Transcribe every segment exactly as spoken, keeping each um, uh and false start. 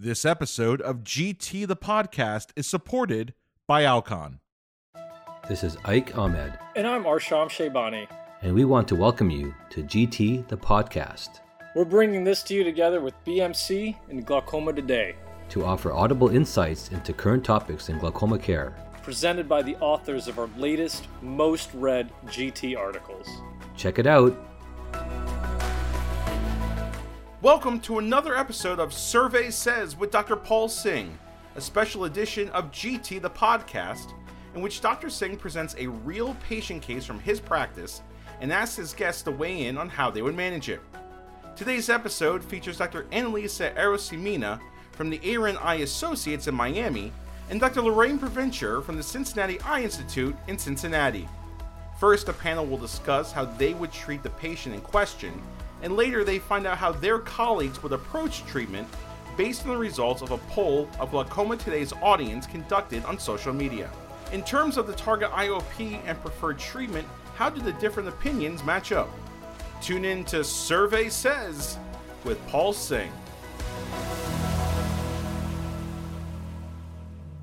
This episode of G T the Podcast is supported by Alcon. This is Ike Ahmed. And I'm Arsham Shaybani. And we want to welcome you to G T the Podcast. We're bringing this to you together with B M C and Glaucoma Today to offer audible insights into current topics in glaucoma care, presented by the authors of our latest, most read G T articles. Check it out. Welcome to another episode of Survey Says with Doctor Paul Singh, a special edition of G T the Podcast, in which Doctor Singh presents a real patient case from his practice and asks his guests to weigh in on how they would manage it. Today's episode features Doctor Analisa Arosemena from the Aaron Eye Associates in Miami and Doctor Lorraine Provencher from the Cincinnati Eye Institute in Cincinnati. First, the panel will discuss how they would treat the patient in question, and later they find out how their colleagues would approach treatment based on the results of a poll of Glaucoma Today's audience conducted on social media. In terms of the target I O P and preferred treatment, how do the different opinions match up? Tune in to Survey Says with Paul Singh.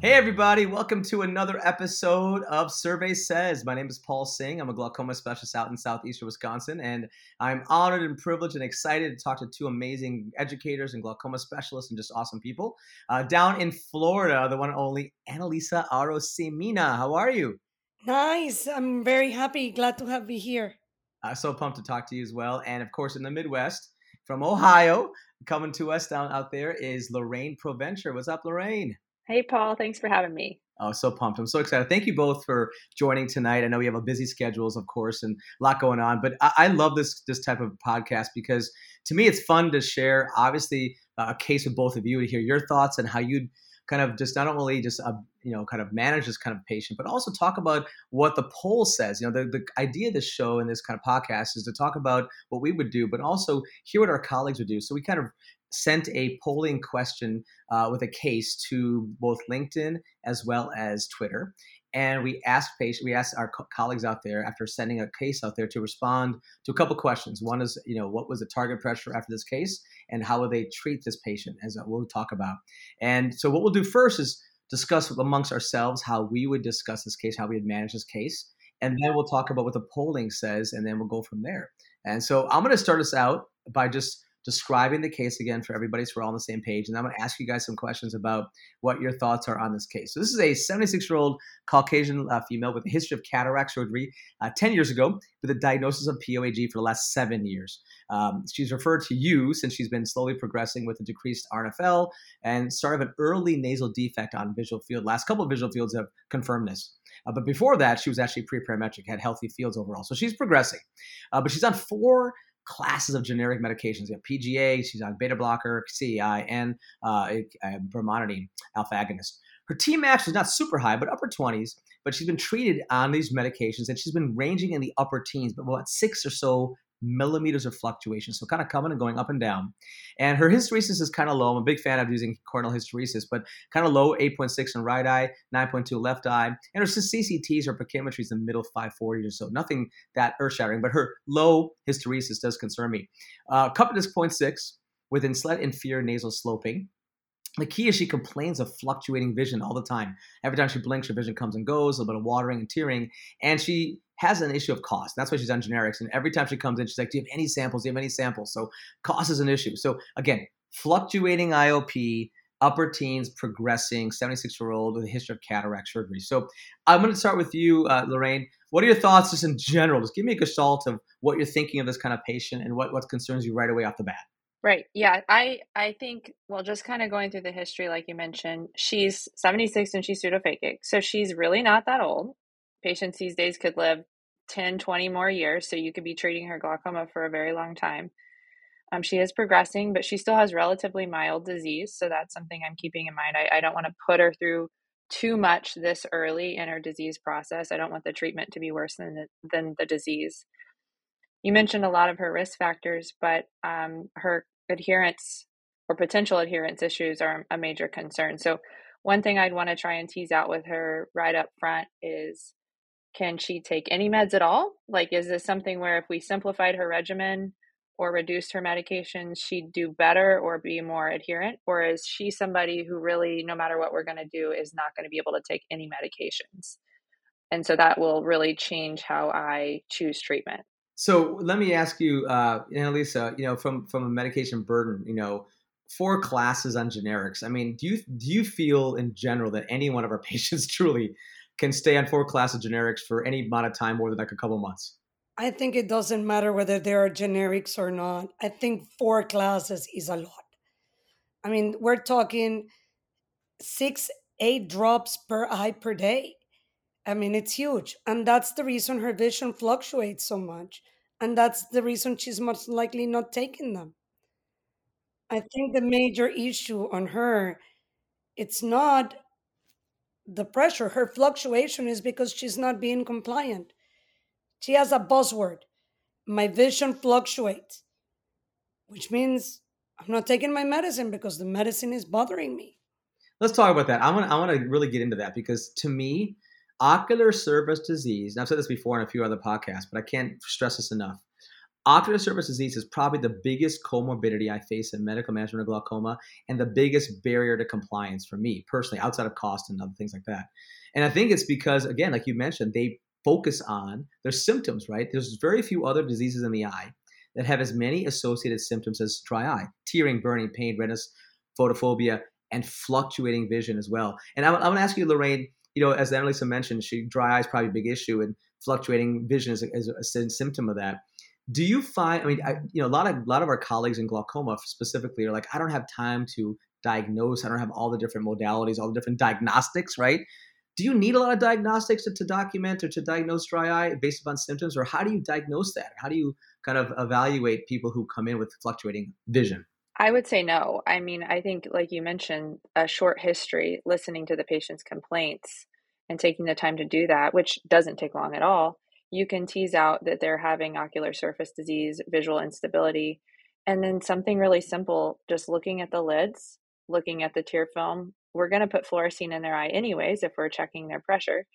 Hey everybody, welcome to another episode of Survey Says. My name is Paul Singh. I'm a glaucoma specialist out in southeastern Wisconsin, and I'm honored and privileged and excited to talk to two amazing educators and glaucoma specialists and just awesome people. Uh, down in Florida, the one and only Analisa Arosemena. How are you? Nice. I'm very happy. Glad to have you here. Uh, so pumped to talk to you as well. And of course, in the Midwest, from Ohio, coming to us down out there is Lorraine Provencher. What's up, Lorraine? Hey, Paul. Thanks for having me. Oh, so pumped. I'm so excited. Thank you both for joining tonight. I know we have a busy schedules, of course, and a lot going on, but I, I love this this type of podcast because to me, it's fun to share, obviously, a case with both of you to hear your thoughts and how you'd kind of just not only just, uh, you know, kind of manage this kind of patient, but also talk about what the poll says. You know, the, the idea of this show and this kind of podcast is to talk about what we would do, but also hear what our colleagues would do. So we kind of sent a polling question uh, with a case to both LinkedIn as well as Twitter. And we asked patient, we asked our co- colleagues out there after sending a case out there to respond to a couple questions. One is, you know, what was the target pressure after this case and how will they treat this patient, as we'll talk about. And so what we'll do first is discuss amongst ourselves how we would discuss this case, how we would manage this case. And then we'll talk about what the polling says, and then we'll go from there. And so I'm going to start us out by just describing the case again for everybody so we're all on the same page. And I'm going to ask you guys some questions about what your thoughts are on this case. So this is a seventy-six-year-old Caucasian uh, female with a history of cataract surgery uh, ten years ago with a diagnosis of P O A G for the last seven years. Um, she's referred to you since she's been slowly progressing with a decreased R N F L and sort of an early nasal defect on visual field. Last couple of visual fields have confirmed this. Uh, but before that, she was actually pre-parametric, had healthy fields overall. So she's progressing. Uh, but she's on four classes of generic medications. You have P G A, she's on beta blocker, C E I, and uh, Vermonidine, alpha agonist. Her T max is not super high, but upper twenties, but she's been treated on these medications, and she's been ranging in the upper teens, but about six or so millimeters of fluctuation, so kind of coming and going up and down. And her hysteresis is kind of low. I'm a big fan of using corneal hysteresis, but kind of low, eight point six in right eye, nine point two left eye. And her C C Ts or pachymetry is in the middle five forty or so. Nothing that earth-shattering, but her low hysteresis does concern me. Uh, cup disc zero point six with slight inferior nasal sloping. The key is she complains of fluctuating vision all the time. Every time she blinks, her vision comes and goes, a little bit of watering and tearing, and she has an issue of cost. That's why she's on generics. And every time she comes in, she's like, do you have any samples? Do you have any samples? So cost is an issue. So again, fluctuating I O P, upper teens, progressing, seventy-six-year-old with a history of cataract surgery. So I'm going to start with you, uh, Lorraine. What are your thoughts just in general? Just give me a gestalt of what you're thinking of this kind of patient and what, what concerns you right away off the bat. Right. Yeah. I, I think, well, just kind of going through the history, like you mentioned, she's seventy-six and she's pseudophakic. So she's really not that old. Patients these days could live ten, twenty more years. So you could be treating her glaucoma for a very long time. Um, she is progressing, but she still has relatively mild disease. So that's something I'm keeping in mind. I, I don't want to put her through too much this early in her disease process. I don't want the treatment to be worse than the, than the disease. You mentioned a lot of her risk factors, but um, her adherence or potential adherence issues are a major concern. So one thing I'd want to try and tease out with her right up front is, can she take any meds at all? Like, is this something where if we simplified her regimen, or reduced her medication, she'd do better or be more adherent? Or is she somebody who really, no matter what we're going to do, is not going to be able to take any medications? And so that will really change how I choose treatment. So let me ask you, uh, Analisa, you know, from, from a medication burden, you know, four classes on generics. I mean, do you, do you feel in general that any one of our patients truly can stay on four classes of generics for any amount of time more than like a couple of months? I think it doesn't matter whether there are generics or not. I think four classes is a lot. I mean, we're talking six, eight drops per eye per day. I mean, it's huge. And that's the reason her vision fluctuates so much. And that's the reason she's most likely not taking them. I think the major issue on her, it's not the pressure. Her fluctuation is because she's not being compliant. She has a buzzword. My vision fluctuates, which means I'm not taking my medicine because the medicine is bothering me. Let's talk about that. I want, I want to really get into that because to me, ocular surface disease, and I've said this before in a few other podcasts, but I can't stress this enough. Ocular surface disease is probably the biggest comorbidity I face in medical management of glaucoma and the biggest barrier to compliance for me personally, outside of cost and other things like that. And I think it's because, again, like you mentioned, they focus on their symptoms, right? There's very few other diseases in the eye that have as many associated symptoms as dry eye, tearing, burning, pain, redness, photophobia, and fluctuating vision as well. And I, I want to ask you, Lorraine, you know, as Analisa mentioned, she, dry eye is probably a big issue, and fluctuating vision is a, is a symptom of that. Do you find, I mean, I, you know, a lot of a lot of our colleagues in glaucoma specifically are like, I don't have time to diagnose. I don't have all the different modalities, all the different diagnostics, right? Do you need a lot of diagnostics to, to document or to diagnose dry eye based upon symptoms? Or how do you diagnose that? How do you kind of evaluate people who come in with fluctuating vision? I would say no. I mean, I think, like you mentioned, a short history, listening to the patient's complaints and taking the time to do that, which doesn't take long at all, you can tease out that they're having ocular surface disease, visual instability, and then something really simple, just looking at the lids, looking at the tear film. We're going to put fluorescein in their eye anyways if we're checking their pressure.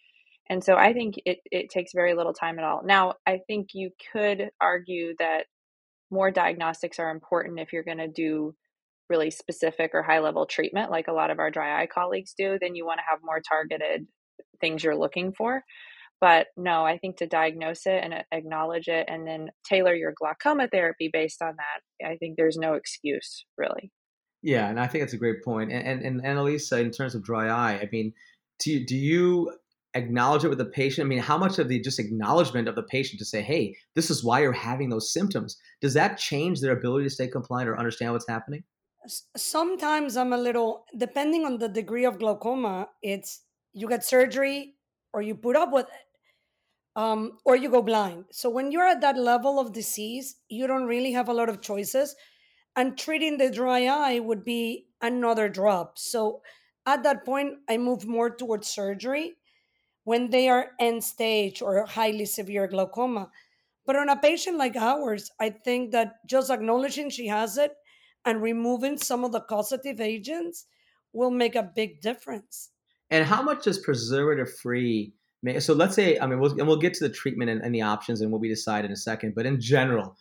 And so I think it, it takes very little time at all. Now, I think you could argue that more diagnostics are important if you're going to do really specific or high-level treatment, like a lot of our dry eye colleagues do. Then you want to have more targeted things you're looking for. But no, I think to diagnose it and acknowledge it and then tailor your glaucoma therapy based on that, I think there's no excuse, really. Yeah, and I think that's a great point. And, and, and Analisa, in terms of dry eye, I mean, do, do you acknowledge it with the patient? I mean, how much of the just acknowledgement of the patient to say, hey, this is why you're having those symptoms, does that change their ability to stay compliant or understand what's happening? Sometimes I'm a little, depending on the degree of glaucoma, it's you get surgery or you put up with it. Um, or you go blind. So when you're at that level of disease, you don't really have a lot of choices. And treating the dry eye would be another drop. So at that point, I move more towards surgery when they are end stage or highly severe glaucoma. But on a patient like ours, I think that just acknowledging she has it and removing some of the causative agents will make a big difference. And how much is preservative-free? So let's say, I mean, we'll, and we'll get to the treatment and, and the options and what we decide in a second. But in general,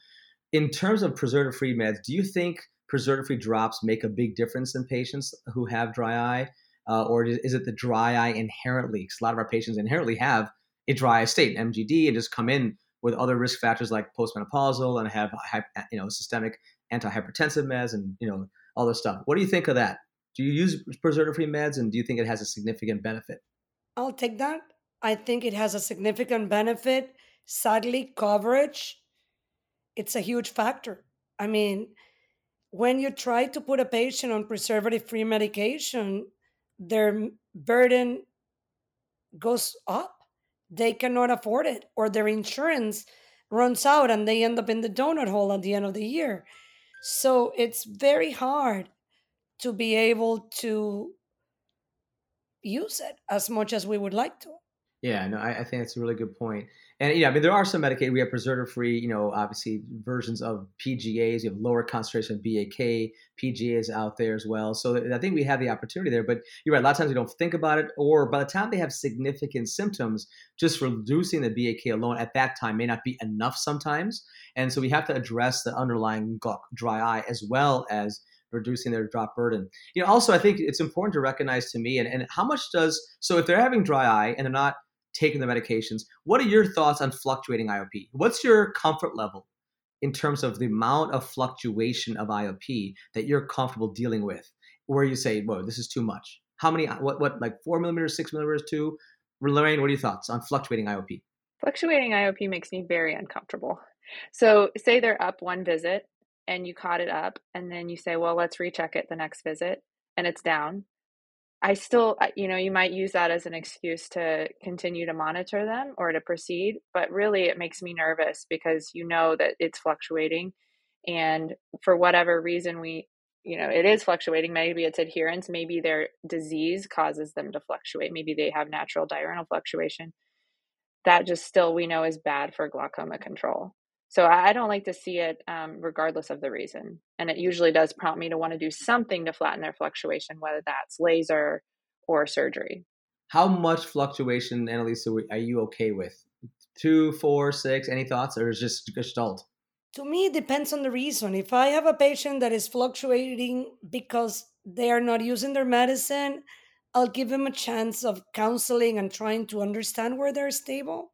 in terms of preservative-free meds, do you think preservative-free drops make a big difference in patients who have dry eye? Uh, or is it the dry eye inherently? Because a lot of our patients inherently have a dry eye state, M G D, and just come in with other risk factors like postmenopausal and have, you know, systemic antihypertensive meds and, you know, all this stuff. What do you think of that? Do you use preservative-free meds, and do you think it has a significant benefit? I'll take that. I think it has a significant benefit. Sadly, coverage, it's a huge factor. I mean, when you try to put a patient on preservative-free medication, their burden goes up. They cannot afford it, or their insurance runs out and they end up in the donut hole at the end of the year. So it's very hard to be able to use it as much as we would like to. Yeah, no, I, I think that's a really good point. And yeah, I mean, there are some Medicaid. We have preservative-free, you know, obviously versions of P G As. You have lower concentration of B A K, P G As out there as well. So I think we have the opportunity there. But you're right, a lot of times we don't think about it. Or by the time they have significant symptoms, just reducing the B A K alone at that time may not be enough sometimes. And so we have to address the underlying dry eye as well as reducing their drop burden. You know, also I think it's important to recognize to me and, and how much does, so if they're having dry eye and they're not taking the medications, what are your thoughts on fluctuating I O P? What's your comfort level in terms of the amount of fluctuation of I O P that you're comfortable dealing with, where you say, whoa, this is too much? How many, what, what, like four millimeters, six millimeters, two? Lorraine, what are your thoughts on fluctuating I O P? Fluctuating I O P makes me very uncomfortable. So say they're up one visit and you caught it up, and then you say, well, let's recheck it the next visit, and it's down. I still, you know, you might use that as an excuse to continue to monitor them or to proceed, but really it makes me nervous because you know that it's fluctuating. And for whatever reason, we, you know, it is fluctuating. Maybe it's adherence. Maybe their disease causes them to fluctuate. Maybe they have natural diurnal fluctuation. That just still we know is bad for glaucoma control. So I don't like to see it um, regardless of the reason. And it usually does prompt me to want to do something to flatten their fluctuation, whether that's laser or surgery. How much fluctuation, Analisa, are you okay with? Two, four, six, any thoughts? Or is it just gestalt? To me, it depends on the reason. If I have a patient that is fluctuating because they are not using their medicine, I'll give them a chance of counseling and trying to understand where they're stable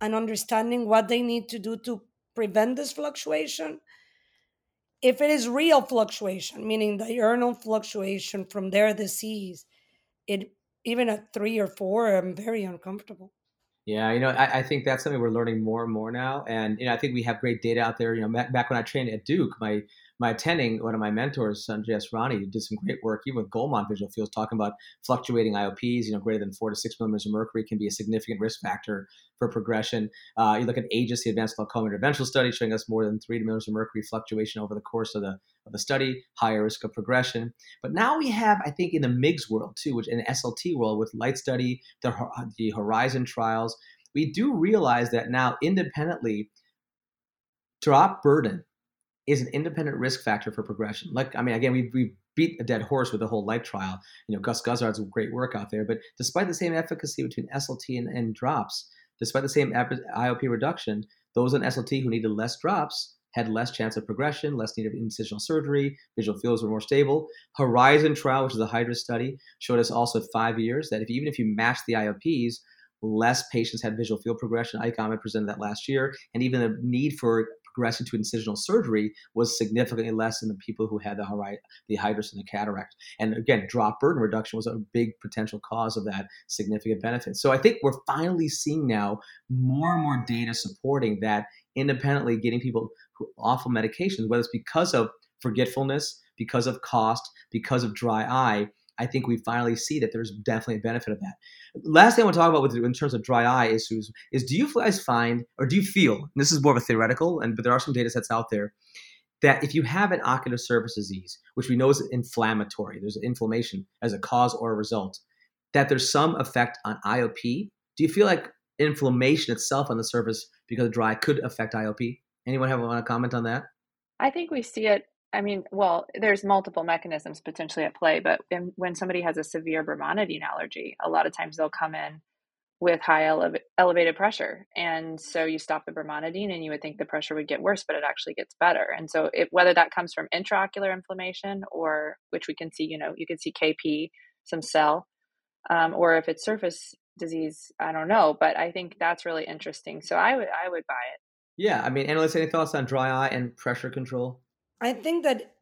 and understanding what they need to do to prevent this fluctuation. If it is real fluctuation, meaning diurnal fluctuation from their disease, it even at three or four, I'm very uncomfortable. Yeah, you know, I, I think that's something we're learning more and more now. And, you know, I think we have great data out there. You know, back, back when I trained at Duke, my my attending, one of my mentors, Sanjay S. Rani, did some great work, even with Goldmont visual fields, talking about fluctuating I O Ps, you know, greater than four to six millimeters of mercury can be a significant risk factor for progression. Uh, you look at AGES, the Advanced Glaucoma Interventional Study, showing us more than three millimeters of mercury fluctuation over the course of the of the study, higher risk of progression. But now we have, I think, in the MIGS world too, which in the S L T world with Light Study, the, the Horizon trials, we do realize that now independently, drop burden is an independent risk factor for progression. Like, I mean, again, we we beat a dead horse with the whole light trial. You know, Gus Guzzard's great work out there, but despite the same efficacy between S L T and, and drops, despite the same I O P reduction, those on S L T who needed less drops had less chance of progression, less need of incisional surgery, visual fields were more stable. Horizon trial, which is a Hydrus study, showed us also at five years that if even if you match the I O Ps, less patients had visual field progression. Ike Ahmed presented that last year, and even the need for progressing to incisional surgery was significantly less in the people who had the the hydrus and the cataract. And again, drop burden reduction was a big potential cause of that significant benefit. So I think we're finally seeing now more and more data supporting that independently getting people who off of medications, whether it's because of forgetfulness, because of cost, because of dry eye, I think we finally see that there's definitely a benefit of that. Last thing I want to talk about with in terms of dry eye issues is do you guys find, or do you feel, and this is more of a theoretical, and but there are some data sets out there, that if you have an ocular surface disease, which we know is inflammatory, there's inflammation as a cause or a result, that there's some effect on I O P? Do you feel like inflammation itself on the surface because of dry eye could affect I O P? Anyone have want to comment on that? I think we see it. I mean, well, there's multiple mechanisms potentially at play, but in, when somebody has a severe Vermonidine allergy, a lot of times they'll come in with high ele- elevated pressure. And so you stop the Vermonidine and you would think the pressure would get worse, but it actually gets better. And so it, whether that comes from intraocular inflammation or which we can see, you know, you can see K P, some cell, um, or if it's surface disease, I don't know, but I think that's really interesting. So I would, I would buy it. Yeah. I mean, Analisa, any thoughts on dry eye and pressure control? I think that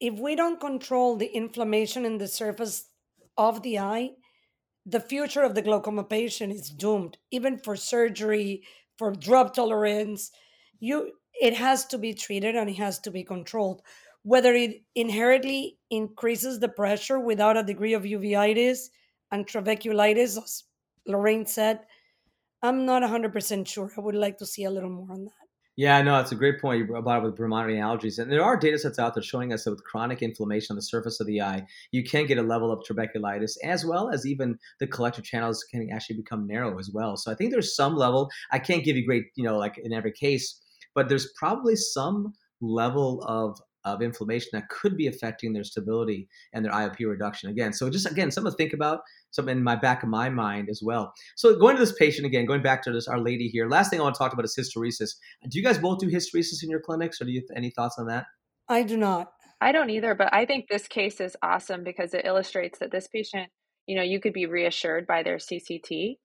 if we don't control the inflammation in the surface of the eye, the future of the glaucoma patient is doomed, even for surgery, for drop tolerance. You, it has to be treated and it has to be controlled. Whether it inherently increases the pressure without a degree of uveitis and trabeculitis, as Lorraine said, I'm not one hundred percent sure. I would like to see a little more on that. Yeah, no, it's a great point you brought up with Vermonidine allergies. And there are data sets out there showing us that with chronic inflammation on the surface of the eye, you can get a level of trabeculitis, as well as even the collector channels can actually become narrow as well. So I think there's some level, I can't give you great, you know, like in every case, but there's probably some level of of inflammation that could be affecting their stability and their I O P reduction again. So just, again, something to think about, something in my back of my mind as well. So going to this patient again, going back to this, our lady here, last thing I want to talk about is hysteresis. Do you guys both do hysteresis in your clinics, or do you have any thoughts on that? I do not. I don't either, but I think this case is awesome because it illustrates that this patient, you know, you could be reassured by their C C T,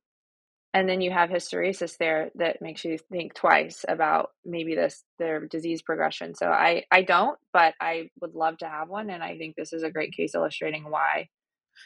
and then you have hysteresis there that makes you think twice about maybe this, their disease progression. So I, I don't, but I would love to have one. And I think this is a great case illustrating why.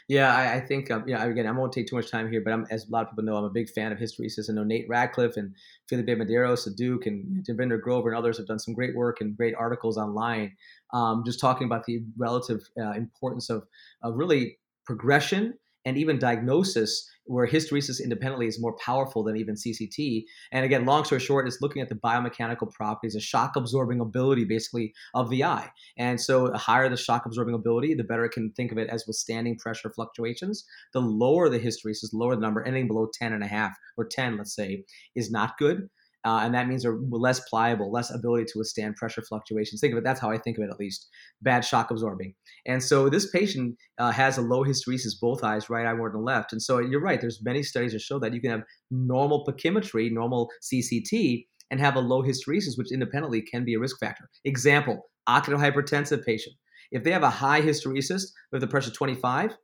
Yeah, I, I think, um, you know, again, I won't take too much time here, but I'm, as a lot of people know, I'm a big fan of hysteresis. I know Nate Radcliffe and Philippe Bay Medeiros and Duke and Javinder Grover and others have done some great work and great articles online, um, just talking about the relative uh, importance of, of really progression and even diagnosis, where hysteresis independently is more powerful than even C C T. And again, long story short, it's looking at the biomechanical properties, the shock absorbing ability basically of the eye. And so the higher the shock absorbing ability, the better it can think of it as withstanding pressure fluctuations. The lower the hysteresis, lower the number, anything below ten and a half or ten, let's say, is not good. Uh, and that means they're less pliable, less ability to withstand pressure fluctuations. Think of it, that's how I think of it at least, bad shock absorbing. And so this patient uh, has a low hysteresis, both eyes, right eyeward and left. And so you're right, there's many studies that show that you can have normal pachymetry, normal C C T, and have a low hysteresis, which independently can be a risk factor. Example, ocular hypertensive patient. If they have a high hysteresis with a pressure of twenty-five,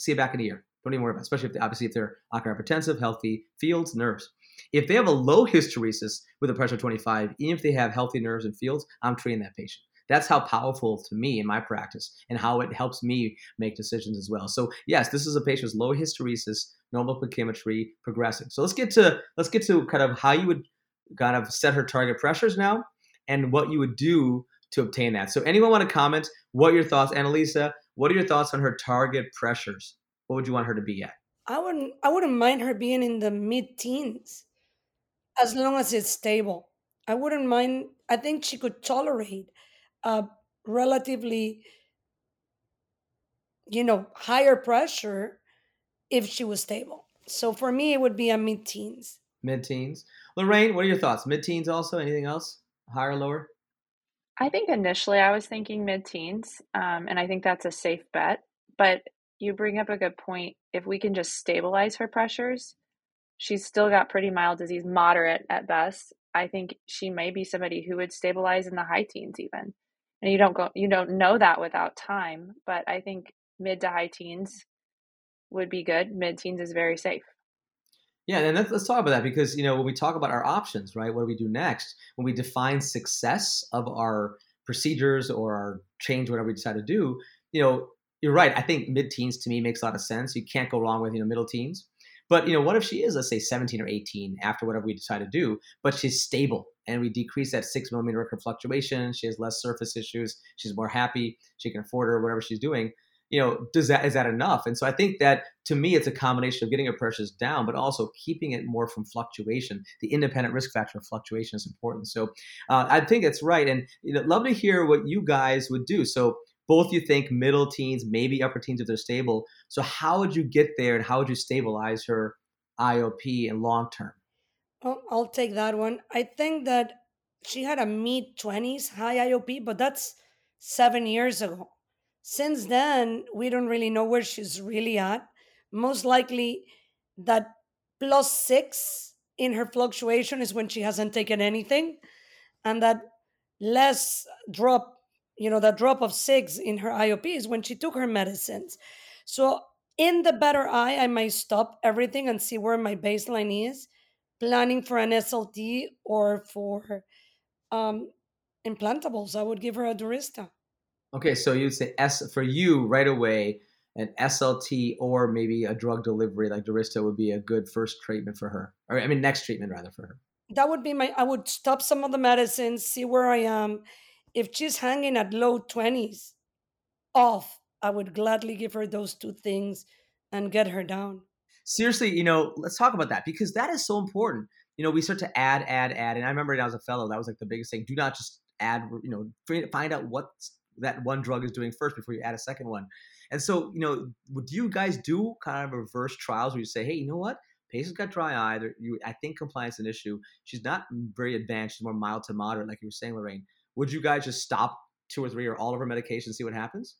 see it back in a year. Don't even worry about it, especially if they, obviously if they're ocular hypertensive, healthy fields, nerves. If they have a low hysteresis with a pressure of twenty-five, even if they have healthy nerves and fields, I'm treating that patient. That's how powerful to me in my practice and how it helps me make decisions as well. So yes, this is a patient with low hysteresis, normal pachymetry, progressing. So let's get to let's get to kind of how you would kind of set her target pressures now and what you would do to obtain that. So anyone want to comment? What are your thoughts, Analisa? What are your thoughts on her target pressures? What would you want her to be at? I wouldn't I wouldn't mind her being in the mid-teens. As long as it's stable, I wouldn't mind. I think she could tolerate a relatively, you know, higher pressure if she was stable. So for me, it would be a mid-teens. Mid-teens. Lorraine, what are your thoughts? Mid-teens also? Anything else? Higher or lower? I think initially I was thinking mid-teens, um, and I think that's a safe bet. But you bring up a good point. If we can just stabilize her pressures, she's still got pretty mild disease, moderate at best. I think she may be somebody who would stabilize in the high teens even. And you don't go, you don't know that without time, but I think mid to high teens would be good. Mid teens is very safe. Yeah, and let's, let's talk about that because, you know, when we talk about our options, right, what do we do next? When we define success of our procedures or our change, whatever we decide to do, you know, you're right. I think mid teens to me makes a lot of sense. You can't go wrong with, you know, middle teens. But, you know, what if she is, let's say, seventeen or eighteen after whatever we decide to do, but she's stable and we decrease that six millimeter recurrent fluctuation. She has less surface issues. She's more happy. She can afford her, whatever she's doing. You know, does that, is that enough? And so I think that to me, it's a combination of getting her pressures down, but also keeping it more from fluctuation. The independent risk factor of fluctuation is important. So uh, I think that's right. And you know, love to hear what you guys would do. So both you think middle teens, maybe upper teens if they're stable. So how would you get there and how would you stabilize her I O P in long term? Oh, I'll take that one. I think that she had a mid-twenties high I O P, but that's seven years ago. Since then, we don't really know where she's really at. Most likely that plus six in her fluctuation is when she hasn't taken anything. And that less drop You know, that drop of six in her I O P is when she took her medicines. So in the better eye, I might stop everything and see where my baseline is, planning for an S L T or for um, implantables. I would give her a Durysta. Okay, so you'd say S for you right away, an S L T or maybe a drug delivery like Durysta would be a good first treatment for her. Or I mean, next treatment rather for her. That would be my, I would stop some of the medicines, see where I am. If she's hanging at low twenties off, I would gladly give her those two things and get her down. Seriously, you know, let's talk about that because that is so important. you know, we start to add, add, add. And I remember when I was a fellow, that was like the biggest thing. Do not just add, you know, find out what that one drug is doing first before you add a second one. And so, you know, would you guys do kind of reverse trials where you say, hey, you know what? Patient's got dry eye. You, I think compliance is an issue. She's not very advanced. She's more mild to moderate, like you were saying, Lorraine. Would you guys just stop two or three or all of her medications and see what happens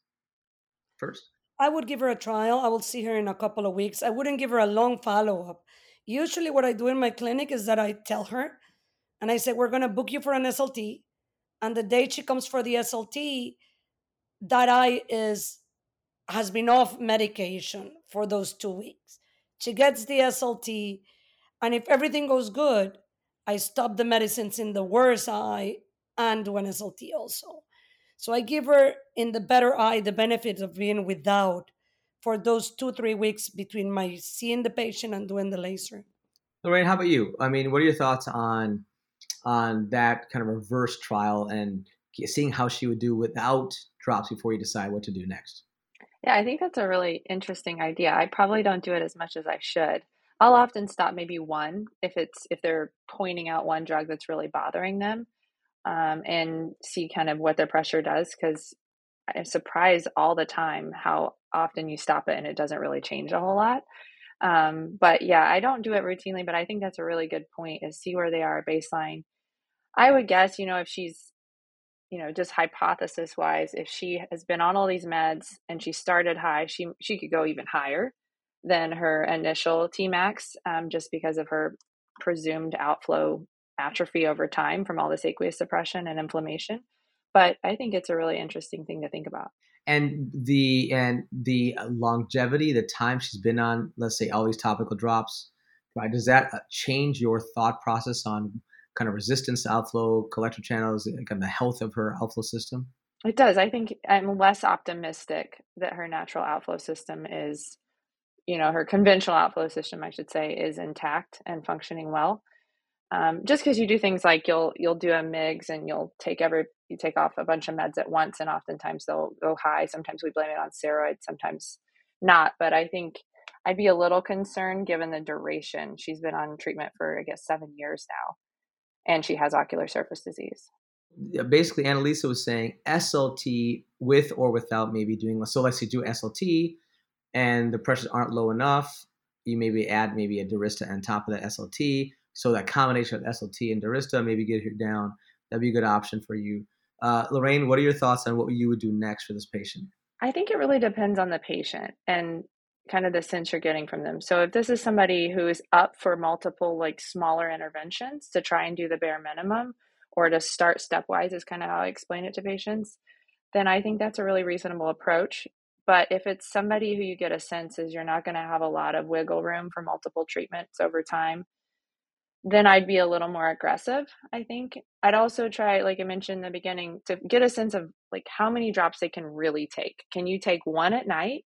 first? I would give her a trial. I will see her in a couple of weeks. I wouldn't give her a long follow-up. Usually what I do in my clinic is that I tell her and I say, we're going to book you for an S L T. And the day she comes for the S L T, that eye is has been off medication for those two weeks. She gets the S L T, and if everything goes good, I stop the medicines in the worse eye and do an S L T also. So I give her in the better eye the benefit of being without for those two, three weeks between my seeing the patient and doing the laser. Lorraine, how about you? I mean, what are your thoughts on on that kind of reverse trial and seeing how she would do without drops before you decide what to do next? Yeah, I think that's a really interesting idea. I probably don't do it as much as I should. I'll often stop maybe one if it's if they're pointing out one drug that's really bothering them, um, and see kind of what their pressure does, because I'm surprised all the time how often you stop it and it doesn't really change a whole lot. Um, but yeah, I don't do it routinely, but I think that's a really good point, is see where they are at baseline. I would guess, you know, if she's, you know, just hypothesis wise, if she has been on all these meds and she started high, she, she could go even higher than her initial T max, um, just because of her presumed outflow atrophy over time from all this aqueous suppression and inflammation. But I think it's a really interesting thing to think about. And the and the longevity, the time she's been on, let's say, all these topical drops, right? Does that change your thought process on kind of resistance to outflow, collector channels, and kind of the health of her outflow system? It does. I think I'm less optimistic that her natural outflow system is, you know, her conventional outflow system, I should say, is intact and functioning well. Um, just because you do things like you'll you'll do a M I G S and you'll take every you take off a bunch of meds at once, and oftentimes they'll go high. Sometimes we blame it on steroids, sometimes not. But I think I'd be a little concerned given the duration. She's been on treatment for, I guess, seven years now, and she has ocular surface disease. Yeah, basically, Analisa was saying S L T with or without maybe doing, so let's say do S L T and the pressures aren't low enough. You maybe add maybe a Durysta on top of that S L T. So that combination of S L T and Durysta maybe get her down. That'd be a good option for you. Uh, Lorraine, what are your thoughts on what you would do next for this patient? I think it really depends on the patient and kind of the sense you're getting from them. So if this is somebody who is up for multiple, like, smaller interventions to try and do the bare minimum, or to start stepwise is kind of how I explain it to patients, then I think that's a really reasonable approach. But if it's somebody who you get a sense is you're not going to have a lot of wiggle room for multiple treatments over time, then I'd be a little more aggressive, I think. I'd also try, like I mentioned in the beginning, to get a sense of, like, how many drops they can really take. Can you take one at night?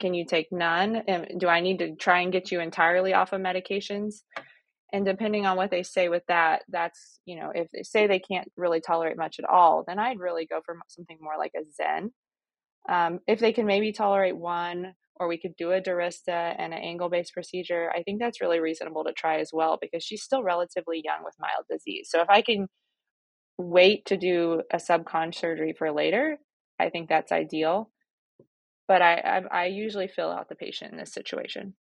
Can you take none? And do I need to try and get you entirely off of medications? And depending on what they say with that, that's, you know, if they say they can't really tolerate much at all, then I'd really go for something more like a Zen. Um, if they can maybe tolerate one, or we could do a Durysta and an angle-based procedure, I think that's really reasonable to try as well, because she's still relatively young with mild disease. So if I can wait to do a subcon surgery for later, I think that's ideal. But I, I, I usually fill out the patient in this situation.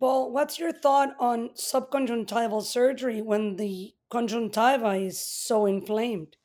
Well, what's your thought on subconjunctival surgery when the conjunctiva is so inflamed?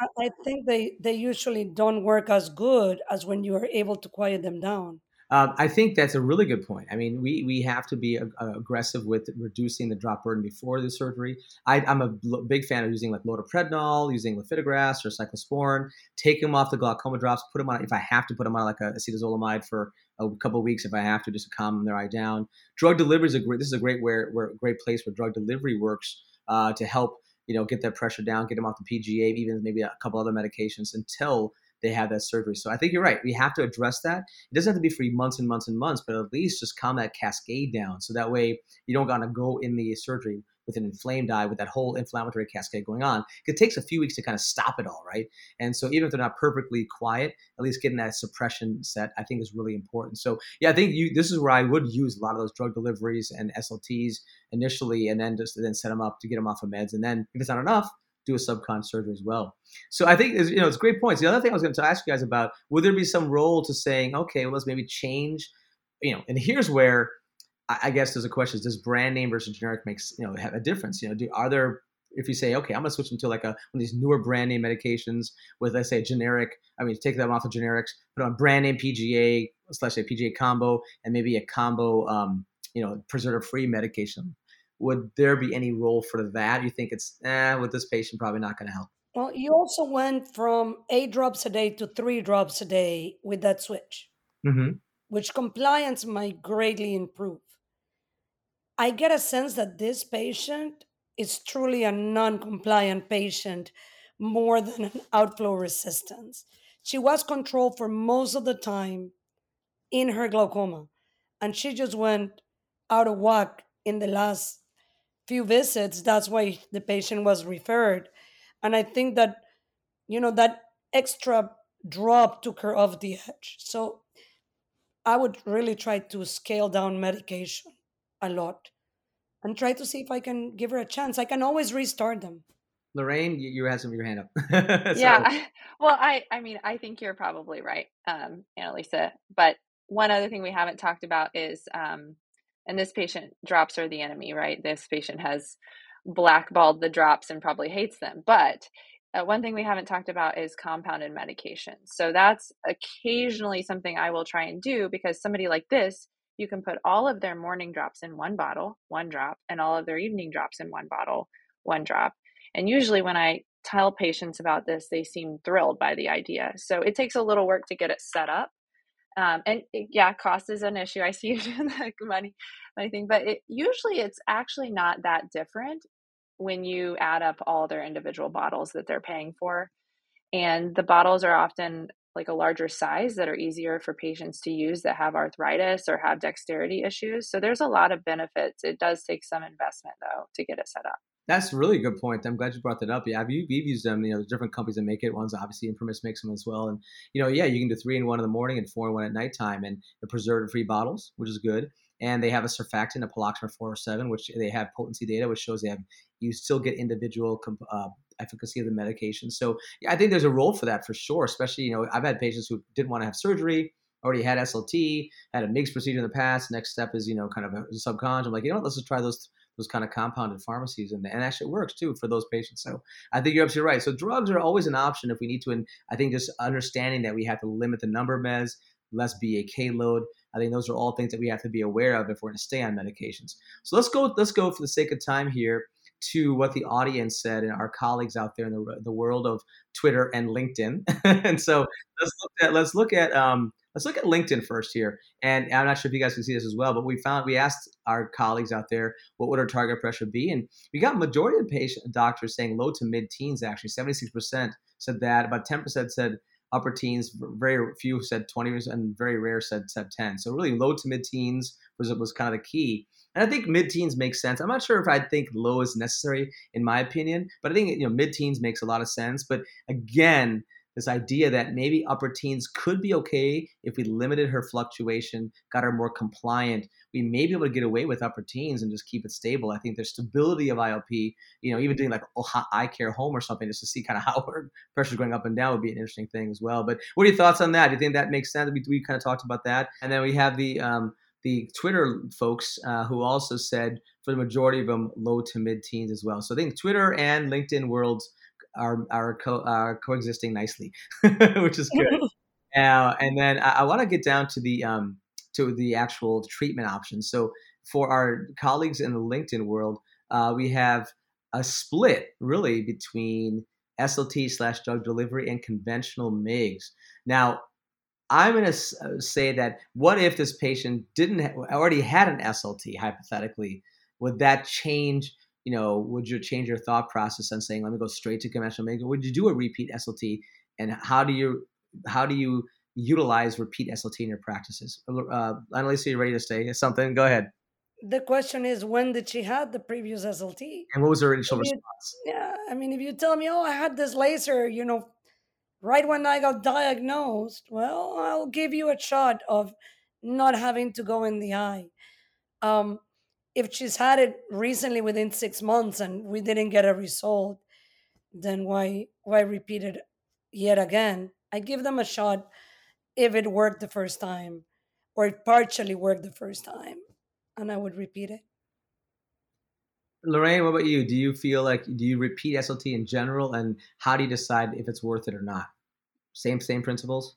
I, I think they, they usually don't work as good as when you are able to quiet them down. Um, I think that's a really good point. I mean, we we have to be a, a aggressive with reducing the drop burden before the surgery. I, I'm a bl- big fan of using, like, Loteprednol, using latifedegrast or cyclosporin. Take them off the glaucoma drops. Put them on, if I have to, put them on like a acetazolamide for a couple of weeks if I have to, just to calm their eye down. Drug delivery is a great. This is a great where where great place where drug delivery works uh, to help, you know, get that pressure down, get them off the P G A, even maybe a couple other medications until they have that surgery. So I think you're right. We have to address that. It doesn't have to be for months and months and months, but at least just calm that cascade down. So that way you don't gotta go in the surgery with an inflamed eye with that whole inflammatory cascade going on. It takes a few weeks to kind of stop it all, right? And so even if they're not perfectly quiet, at least getting that suppression set, I think, is really important. So yeah, I think you, this is where I would use a lot of those drug deliveries and S L Ts initially, and then just then set them up to get them off of meds. And then if it's not enough, do a subcon surgery as well. So I think, you know, it's great points. The other thing I was going to ask you guys about, would there be some role to saying, okay, well, let's maybe change, you know, and here's where I guess there's a question: does brand name versus generic makes, you know, have a difference? You know, do, are there, if you say, okay, I'm gonna switch them to like a, one of these newer brand name medications with, let's say, generic, I mean, take them off of generics, put on brand name P G A slash a P G A combo, and maybe a combo, um, you know, preservative free medication. Would there be any role for that? You think it's eh, with this patient probably not going to help? Well, you also went from eight drops a day to three drops a day with that switch, mm-hmm. which compliance might greatly improve. I get a sense that this patient is truly a non-compliant patient more than an outflow resistance. She was controlled for most of the time in her glaucoma, and she just went out of whack in the last few visits. That's why the patient was referred. And I think that, you know, that extra drop took her off the edge. So I would really try to scale down medication a lot and try to see if I can give her a chance. I can always restart them. Lorraine, you, you had some of your hand up. Yeah. I, well, I, I mean, I think you're probably right, um, Analisa. But one other thing we haven't talked about is, um, and this patient, drops are the enemy, right? This patient has blackballed the drops and probably hates them. But uh, one thing we haven't talked about is compounded medication. So that's occasionally something I will try and do, because somebody like this, you can put all of their morning drops in one bottle, one drop, and all of their evening drops in one bottle, one drop. And usually when I tell patients about this, they seem thrilled by the idea. So it takes a little work to get it set up. Um, and yeah, cost is an issue. I see you doing the money, money thing, but it, usually it's actually not that different when you add up all their individual bottles that they're paying for. And the bottles are often like a larger size that are easier for patients to use that have arthritis or have dexterity issues. So there's a lot of benefits. It does take some investment though to get it set up. That's a really good point. I'm glad you brought that up. Yeah, we've used them. You know, there's different companies that make it. One's obviously Infamous makes them as well. And, you know, yeah, you can do three in one in the morning and four in one at nighttime, and the preservative-free bottles, which is good. And they have a surfactant, a Piloxmer four oh seven, which they have potency data, which shows they have, you still get individual uh, efficacy of the medication. So yeah, I think there's a role for that for sure. Especially, you know, I've had patients who didn't want to have surgery, already had S L T, had a MIGS procedure in the past. Next step is, you know, kind of a subcon. I'm like, you know what, let's just try those th- those kind of compounded pharmacies, and, and actually it works too for those patients. So I think you're absolutely right. So drugs are always an option if we need to. And I think just understanding that we have to limit the number of meds, less B A K load. I think those are all things that we have to be aware of if we're going to stay on medications. So let's go, let's go for the sake of time here to what the audience said and our colleagues out there in the, the world of Twitter and LinkedIn. And so let's look at, let's look at, um, Let's look at LinkedIn first here. And I'm not sure if you guys can see this as well, but we found, we asked our colleagues out there, what would our target pressure be? And we got majority of patient doctors saying low to mid teens, actually. seventy-six percent said that, about ten percent said upper teens, very few said twenty percent, and very rare said sub ten. So really low to mid teens was, was kind of the key. And I think mid teens makes sense. I'm not sure if I think low is necessary in my opinion, but I think, you know, mid teens makes a lot of sense. But again, this idea that maybe upper teens could be okay if we limited her fluctuation, got her more compliant, we may be able to get away with upper teens and just keep it stable. I think there's stability of I L P, you know, even doing like eye care home or something just to see kind of how her pressure going up and down would be an interesting thing as well. But what are your thoughts on that? Do you think that makes sense? We, we kind of talked about that. And then we have the um, the Twitter folks uh, who also said for the majority of them, low to mid teens as well. So I think Twitter and LinkedIn worlds Are are co are coexisting nicely, which is good. Uh, and then I, I want to get down to the um to the actual treatment options. So for our colleagues in the LinkedIn world, uh, we have a split really between S L T slash drug delivery and conventional MIGS. Now, I'm going to say that what if this patient didn't ha- already had an S L T hypothetically? Would that change? You know, would you change your thought process on saying, let me go straight to conventional MIGS? Would you do a repeat S L T? And how do you how do you utilize repeat S L T in your practices? Uh, Analisa, you ready to say something? Go ahead. the question is, when did she have the previous S L T? And what was her initial if response? You, yeah, I mean, if you tell me, oh, I had this laser, you know, right when I got diagnosed, well, I'll give you a shot of not having to go in the eye. Um, if she's had it recently within six months and we didn't get a result, then why why repeat it yet again? I give them a shot if it worked the first time or it partially worked the first time, and I would repeat it. Lorraine, what about you? Do you feel like, do you repeat S L T in general, and how do you decide if it's worth it or not? Same, same principles?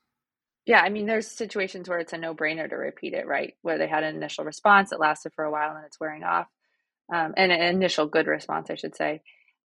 Yeah, I mean, there's situations where it's a no-brainer to repeat it, right? Where they had an initial response, it lasted for a while and it's wearing off, um, and an initial good response, I should say.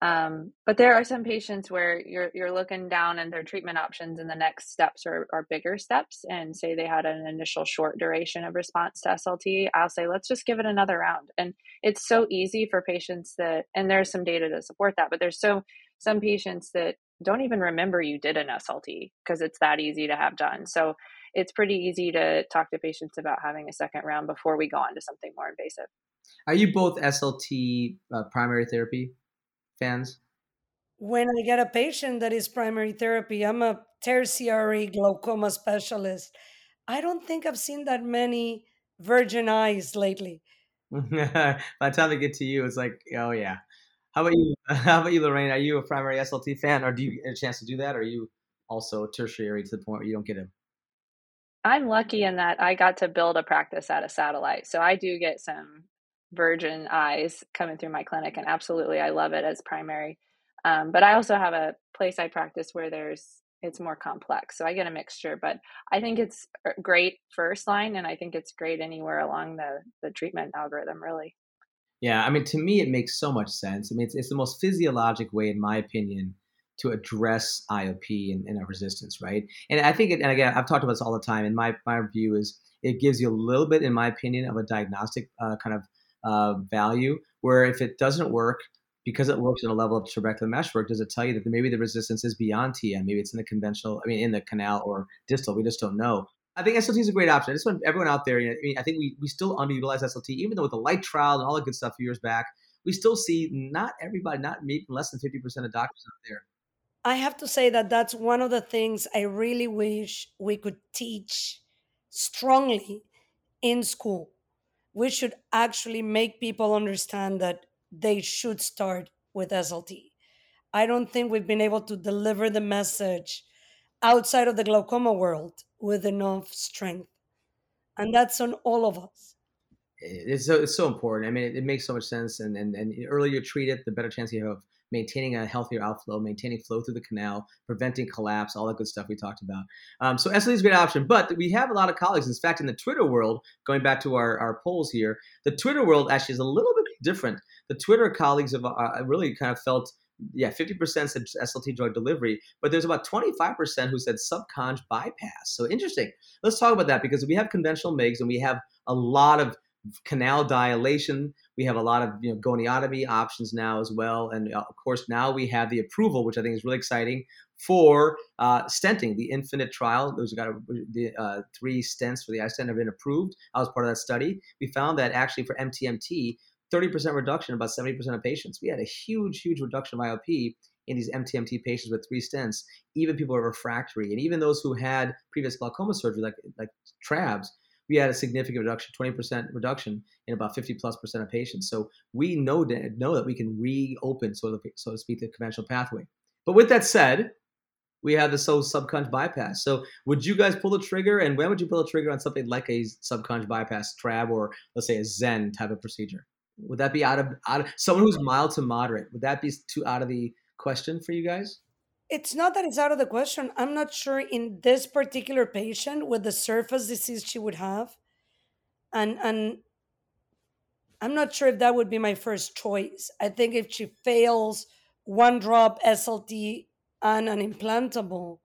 Um, but there are some patients where you're you're looking down and their treatment options and the next steps are, are bigger steps, and say they had an initial short duration of response to S L T, I'll say, let's just give it another round. And it's so easy for patients that, and there's some data to support that, but there's so some patients that don't even remember you did an S L T because it's that easy to have done. So it's pretty easy to talk to patients about having a second round before we go on to something more invasive. Are you both S L T uh, primary therapy fans? When I get a patient that is primary therapy, I'm a tertiary glaucoma specialist. I don't think I've seen that many virgin eyes lately. By the time they get to you, it's like, oh yeah. How about you? How about you, Lorraine? Are you a primary S L T fan, or do you get a chance to do that? Or are you also tertiary to the point where you don't get him? I'm lucky in that I got to build a practice out of satellite, so I do get some virgin eyes coming through my clinic, and absolutely I love it as primary. Um, but I also have a place I practice where there's it's more complex, so I get a mixture. But I think it's great first line, and I think it's great anywhere along the the treatment algorithm, really. Yeah, I mean, to me, it makes so much sense. I mean, it's, it's the most physiologic way, in my opinion, to address I O P and, and resistance, right? And I think, it, and again, I've talked about this all the time, and my, my view is it gives you a little bit, in my opinion, of a diagnostic uh, kind of uh, value, where if it doesn't work, because it works at a level of trabecular meshwork, does it tell you that maybe the resistance is beyond T M? Maybe it's in the conventional, I mean, in the canal or distal. We just don't know. I think S L T is a great option. I just want everyone out there, you know, I mean, I think we, we still underutilize S L T, even though with the light trial and all the good stuff years back, we still see not everybody, not maybe less than fifty percent of doctors out there. I have to say that that's one of the things I really wish we could teach strongly in school. We should actually make people understand that they should start with S L T. I don't think we've been able to deliver the message outside of the glaucoma world with enough strength. And that's on all of us. It's so, it's so important. I mean, it, it makes so much sense. And, and, and the earlier you treat it, the better chance you have of maintaining a healthier outflow, maintaining flow through the canal, preventing collapse, all that good stuff we talked about. Um, so S L T is a great option, but we have a lot of colleagues. In fact, in the Twitter world, going back to our, our polls here, the Twitter world actually is a little bit different. The Twitter colleagues have uh, really kind of felt Yeah, fifty percent said S L T drug delivery, but there's about twenty-five percent who said subconj bypass. So interesting. Let's talk about that, because we have conventional MIGS and we have a lot of canal dilation. We have a lot of you know, goniotomy options now as well. And of course, now we have the approval, which I think is really exciting, for uh, stenting, the Infinite trial. Those got the uh, three stents for the eye stent have been approved. I was part of that study. We found that actually for M T M T, thirty percent reduction in about seventy percent of patients. We had a huge, huge reduction of I O P in these M T M T patients with three stents, even people who are refractory. And even those who had previous glaucoma surgery, like like TRABs, we had a significant reduction, twenty percent reduction in about fifty plus percent of patients. So we know that, know that we can reopen, so to, so to speak, the conventional pathway. But with that said, we have the so subconj bypass. So would you guys pull the trigger, and when would you pull the trigger on something like a subconj bypass TRAB, or let's say a Zen type of procedure? Would that be out of, out of someone who's mild to moderate? Would that be too out of the question for you guys? It's not that it's out of the question. I'm not sure in this particular patient with the surface disease she would have. And, and I'm not sure if that would be my first choice. I think if she fails one drop S L T and an implantable,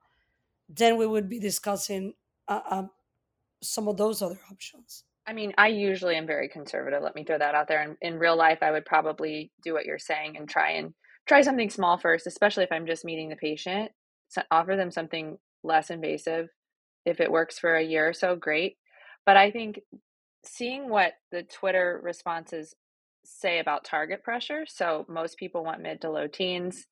then we would be discussing uh, uh, some of those other options. I mean, I usually am very conservative. Let me throw that out there. And in, in real life, I would probably do what you're saying and try and try something small first, especially if I'm just meeting the patient. So offer them something less invasive. If it works for a year or so, great. But I think seeing what the Twitter responses say about target pressure. So most people want mid to low teens.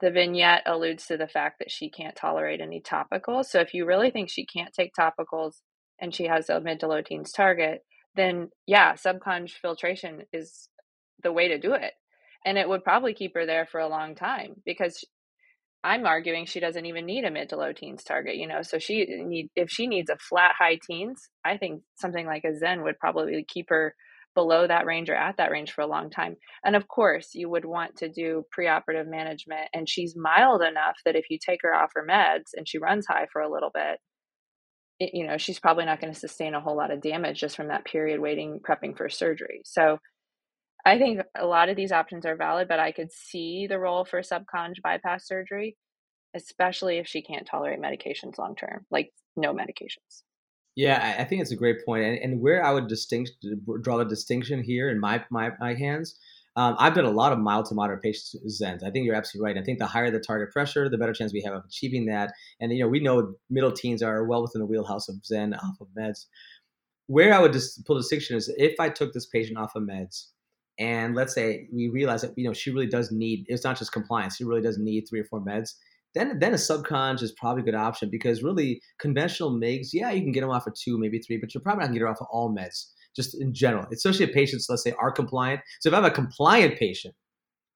The vignette alludes to the fact that she can't tolerate any topicals. So if you really think she can't take topicals and she has a mid to low teens target, then yeah, subconj filtration is the way to do it. And it would probably keep her there for a long time, because I'm arguing she doesn't even need a mid to low teens target, you know? So she need, if she needs a flat high teens, I think something like a Zen would probably keep her below that range or at that range for a long time. And of course, you would want to do preoperative management. And she's mild enough that if you take her off her meds and she runs high for a little bit, it, you know, she's probably not going to sustain a whole lot of damage just from that period waiting, prepping for surgery. So I think a lot of these options are valid, but I could see the role for subconj bypass surgery, especially if she can't tolerate medications long-term, like no medications. Yeah, I think it's a great point. And, and where I would distinct, draw the distinction here in my my, my hands, um, I've done a lot of mild to moderate patients with Zens. I think you're absolutely right. I think the higher the target pressure, the better chance we have of achieving that. And, you know, we know middle teens are well within the wheelhouse of Zen off of meds. Where I would just pull the distinction is if I took this patient off of meds, and let's say we realize that, you know, she really does need, it's not just compliance, she really does need three or four meds, then then a subconj is probably a good option, because really conventional MIGS, yeah, you can get them off of two, maybe three, but you're probably not going to get her off of all meds, just in general, especially if patients, let's say, are compliant. So if I have a compliant patient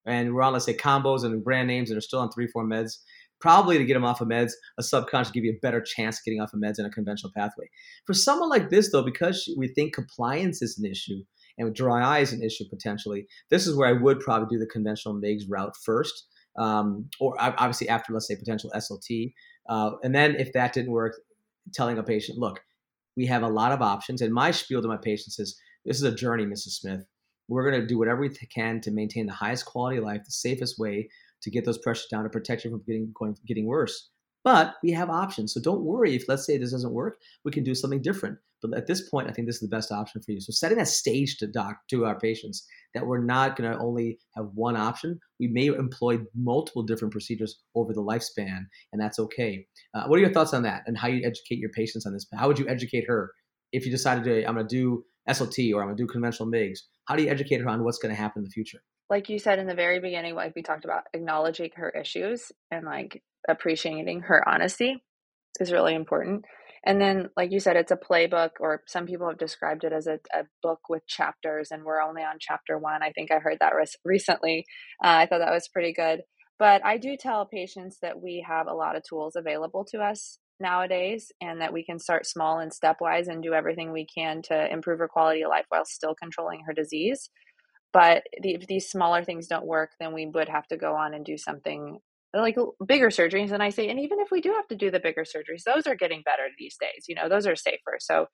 and we're on, let's say, combos and brand names and are still on three, four meds, probably to get them off of meds, a subconj give you a better chance of getting off of meds in a conventional pathway. For someone like this, though, because we think compliance is an issue, and with dry eye is an issue potentially, this is where I would probably do the conventional MIGS route first, um, or obviously after, let's say, potential S L T. Uh, and then if that didn't work, telling a patient, look, we have a lot of options. And my spiel to my patients is, this is a journey, Missus Smith. We're going to do whatever we can to maintain the highest quality of life, the safest way to get those pressures down, to protect you from getting going, getting worse. But we have options. So don't worry if, let's say, this doesn't work, we can do something different. But at this point, I think this is the best option for you. So setting that stage to doc to our patients that we're not going to only have one option. We may employ multiple different procedures over the lifespan, and that's okay. Uh, what are your thoughts on that, and how you educate your patients on this? How would you educate her if you decided to, I'm going to do S L T or I'm going to do conventional MIGS? How do you educate her on what's going to happen in the future? Like you said in the very beginning, like we talked about, acknowledging her issues and like appreciating her honesty is really important. And then, like you said, it's a playbook, or some people have described it as a, a book with chapters, and we're only on chapter one. I think I heard that res- recently. Uh, I thought that was pretty good. But I do tell patients that we have a lot of tools available to us nowadays, and that we can start small and stepwise and do everything we can to improve her quality of life while still controlling her disease. But the, if these smaller things don't work, then we would have to go on and do something like bigger surgeries. And I say, and even if we do have to do the bigger surgeries, those are getting better these days, you know, those are safer. So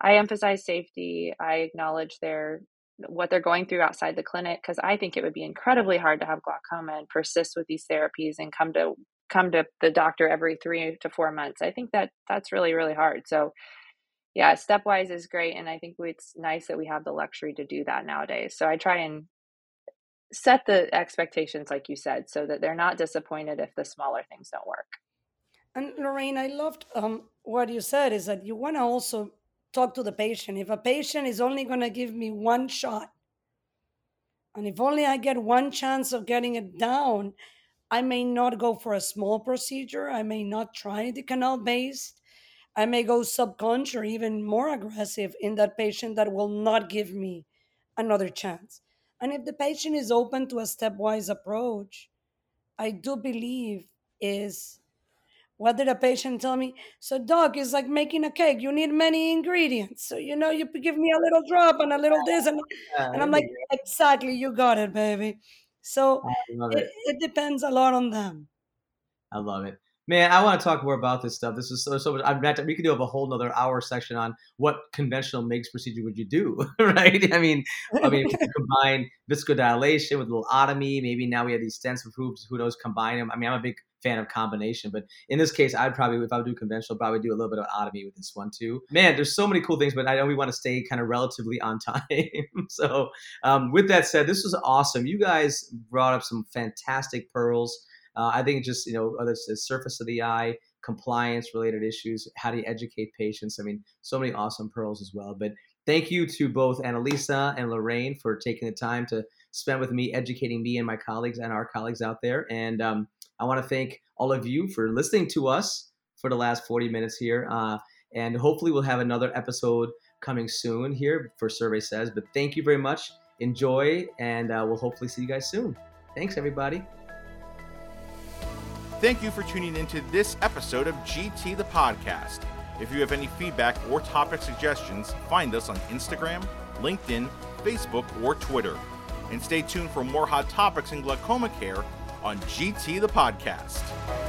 I emphasize safety. I acknowledge their, what they're going through outside the clinic, because I think it would be incredibly hard to have glaucoma and persist with these therapies and come to, come to the doctor every three to four months. I think that that's really, really hard. So yeah, stepwise is great. And I think it's nice that we have the luxury to do that nowadays. So I try and set the expectations, like you said, so that they're not disappointed if the smaller things don't work. And Lorraine, I loved um, what you said, is that you want to also talk to the patient. If a patient is only going to give me one shot, and if only I get one chance of getting it down, I may not go for a small procedure. I may not try the canal-based. I may go subconj or even more aggressive in that patient that will not give me another chance. And if the patient is open to a stepwise approach, I do believe is, what did a patient tell me? So, doc, it's like making a cake. You need many ingredients. So, you know, you give me a little drop and a little this. And, and I'm like, exactly, you got it, baby. So it, it. it depends a lot on them. I love it. Man, I want to talk more about this stuff. This is so, so much. I'm not, we could do a whole nother hour section on what conventional MIGS procedure would you do, right? I mean, I mean, combine viscodilation with lilotomy. Maybe now we have these stents approved. Who knows? Combine them. I mean, I'm a big fan of combination, but in this case, I'd probably, if I would do conventional, probably do a little bit of otomy with this one too. Man, there's so many cool things, but I know we want to stay kind of relatively on time. So um, with that said, this was awesome. You guys brought up some fantastic pearls. Uh, I think just, you know, the surface of the eye, compliance related issues, how do you educate patients? I mean, so many awesome pearls as well. But Thank you to both Analisa and Lorraine for taking the time to spend with me, educating me and my colleagues and our colleagues out there. And um, I want to thank all of you for listening to us for the last forty minutes here. Uh, and hopefully we'll have another episode coming soon here for Survey Says. But thank you very much. Enjoy, and uh, we'll hopefully see you guys soon. Thanks, everybody. Thank you for tuning into this episode of G T the Podcast. If you have any feedback or topic suggestions, find us on Instagram, LinkedIn, Facebook, or Twitter. And stay tuned for more hot topics in glaucoma care on G T the Podcast.